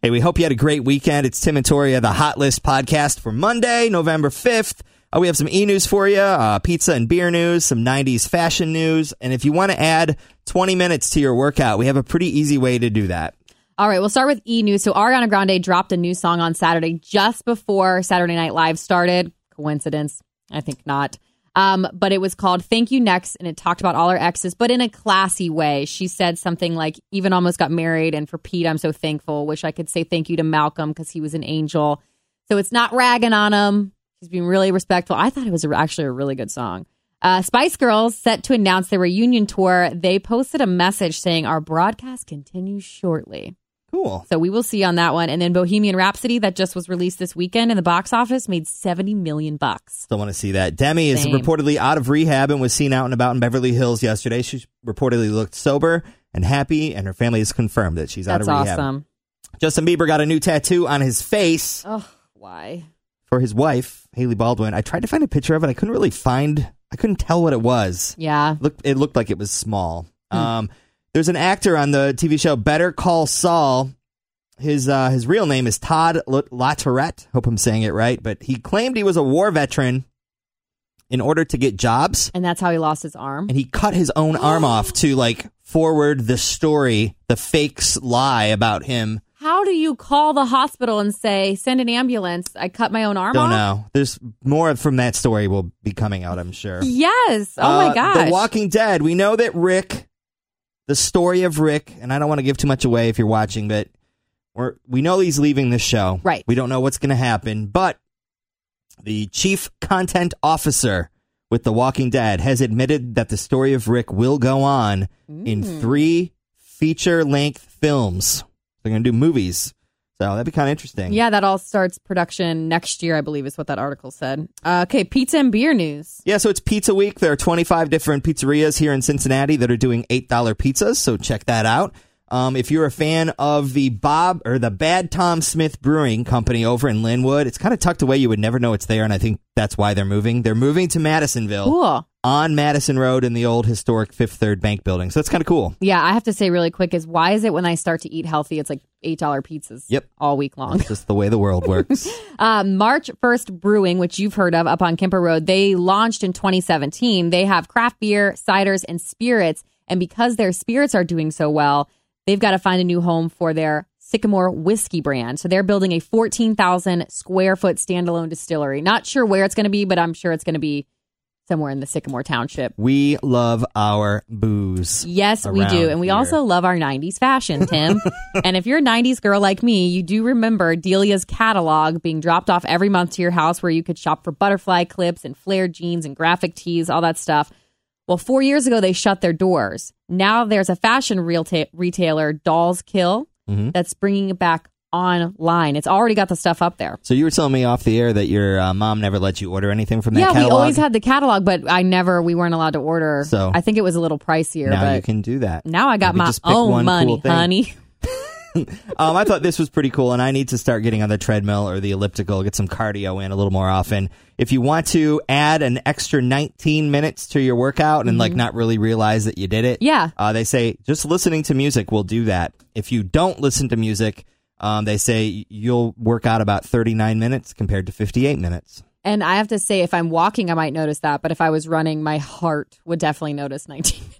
Hey, we hope you had a great weekend. It's Tim and Tori of the Hot List podcast for Monday, November 5th. We have some e-news for you, pizza and beer news, some 90s fashion news. And if you want to add 20 minutes to your workout, we have a pretty easy way to do that. All right, we'll start with e-news. So Ariana Grande dropped a new song on Saturday just before Saturday Night Live started. Coincidence? I think not. But it was called Thank You Next, and it talked about all her exes, but in a classy way. She said something like, even almost got married, and for Pete, I'm so thankful. Wish I could say thank you to Malcolm because he was an angel. So it's not ragging on him. She's being really respectful. I thought it was actually a really good song. Spice Girls, set to announce their reunion tour, they posted a message saying, our broadcast continues shortly. Cool. So we will see on that one. And then Bohemian Rhapsody, that just was released this weekend in the box office, made $70 million. Still want to see that. Demi is reportedly out of rehab and was seen out and about in Beverly Hills yesterday. She reportedly looked sober and happy, and her family has confirmed that she's out of rehab. Awesome. Justin Bieber got a new tattoo on his face. Oh, why? For his wife, Hailey Baldwin. I tried to find a picture of it. I couldn't tell what it was. Yeah. It looked like it was small. There's an actor on the TV show Better Call Saul. His real name is Todd LaTourette. Hope I'm saying it right. But he claimed he was a war veteran in order to get jobs. And that's how he lost his arm. And he cut his own arm off to forward the story, the fake's lie about him. How do you call the hospital and say, send an ambulance? I cut my own arm off? Don't know. There's more from that story will be coming out, I'm sure. Yes. Oh, my gosh. The Walking Dead. We know that the story of Rick, and I don't want to give too much away if you're watching, but we know he's leaving the show. Right. We don't know what's going to happen, but the chief content officer with The Walking Dead has admitted that the story of Rick will go on in 3 feature-length films. They're going to do movies, so that'd be kind of interesting. Yeah, that all starts production next year, I believe, is what that article said. Okay, pizza and beer news. Yeah, so it's Pizza Week. There are 25 different pizzerias here in Cincinnati that are doing $8 pizzas, so check that out. If you're a fan of the Bad Tom Smith Brewing Company over in Linwood, it's kind of tucked away. You would never know it's there, and I think that's why they're moving. They're moving to Madisonville. Cool. On Madison Road in the old historic Fifth Third Bank building. So that's kind of cool. Yeah, I have to say really quick is why is it when I start to eat healthy, it's like $8 pizzas all week long? It's just the way the world works. March 1st Brewing, which you've heard of up on Kemper Road, they launched in 2017. They have craft beer, ciders, and spirits. And because their spirits are doing so well, they've got to find a new home for their Sycamore whiskey brand. So they're building a 14,000 square foot standalone distillery. Not sure where it's going to be, but I'm sure it's going to be somewhere in the Sycamore Township. We love our booze. Yes, we do. And we also love our 90s fashion, Tim. And if you're a 90s girl like me, you do remember Delia's catalog being dropped off every month to your house where you could shop for butterfly clips and flared jeans and graphic tees, all that stuff. Well, 4 years ago, they shut their doors. Now there's a fashion retailer, Dolls Kill, that's bringing it back online. It's already got the stuff up there. So you were telling me off the air that your mom never let you order anything from that catalog? Yeah, we always had the catalog, but we weren't allowed to order. So I think it was a little pricier. Now you can do that. Now I got my own money, honey. I thought this was pretty cool, and I need to start getting on the treadmill or the elliptical, get some cardio in a little more often. If you want to add an extra 19 minutes to your workout and not really realize that you did it, they say just listening to music will do that. If you don't listen to music, they say you'll work out about 39 minutes compared to 58 minutes. And I have to say, if I'm walking, I might notice that, but if I was running, my heart would definitely notice 19 minutes.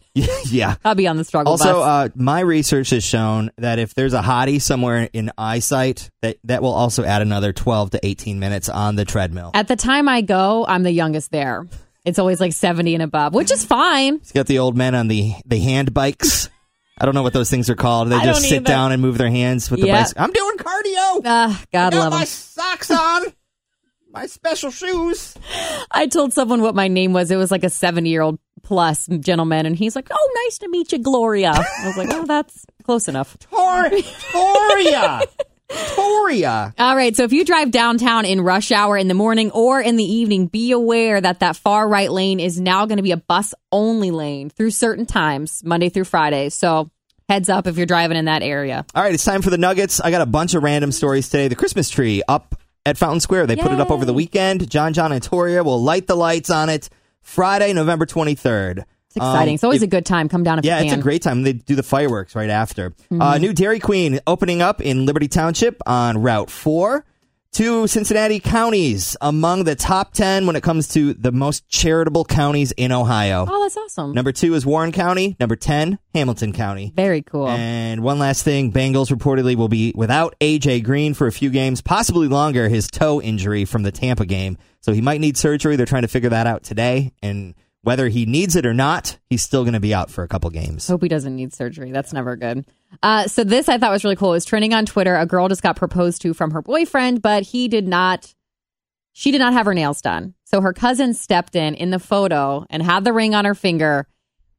Yeah. I'll be on the struggle bus. Also, my research has shown that if there's a hottie somewhere in eyesight, that will also add another 12 to 18 minutes on the treadmill. At the time I go, I'm the youngest there. It's always 70 and above, which is fine. He's got the old men on the hand bikes. I don't know what those things are called. They just sit down and move their hands with the bicycle. I'm doing cardio. God, I got my socks on. My special shoes. I told someone what my name was. It was 70-year-old plus gentleman, and he's like, "Oh, nice to meet you, Gloria." I was like, "Oh, that's close enough." Toria. All right. So if you drive downtown in rush hour in the morning or in the evening, be aware that far right lane is now going to be a bus-only lane through certain times, Monday through Friday. So heads up if you're driving in that area. All right. It's time for the Nuggets. I got a bunch of random stories today. The Christmas tree up at Fountain Square. They put it up over the weekend. John and Toria will light the lights on it Friday, November 23rd. It's exciting. It's always a good time. Come down if you can. Yeah, it's a great time. They do the fireworks right after. Mm-hmm. New Dairy Queen opening up in Liberty Township on Route 4. Two Cincinnati counties among the top 10 when it comes to the most charitable counties in Ohio. Oh, that's awesome. Number 2 is Warren County. Number 10, Hamilton County. Very cool. And one last thing, Bengals reportedly will be without AJ Green for a few games, possibly longer, his toe injury from the Tampa game. So he might need surgery. They're trying to figure that out today. And whether he needs it or not, he's still going to be out for a couple games. Hope he doesn't need surgery. That's never good. So this I thought was really cool. It was trending on Twitter. A girl just got proposed to from her boyfriend, but she did not have her nails done. So her cousin stepped in the photo and had the ring on her finger,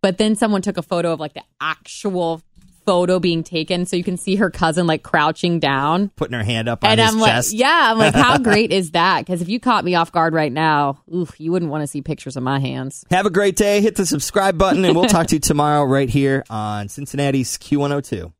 but then someone took a photo of like the actual photo being taken. So you can see her cousin like crouching down, putting her hand up on and his chest. Like, yeah, I'm like, how great is that? Because if you caught me off guard right now, oof, you wouldn't want to see pictures of my hands. Have a great day. Hit the subscribe button and we'll talk to you tomorrow right here on Cincinnati's Q102.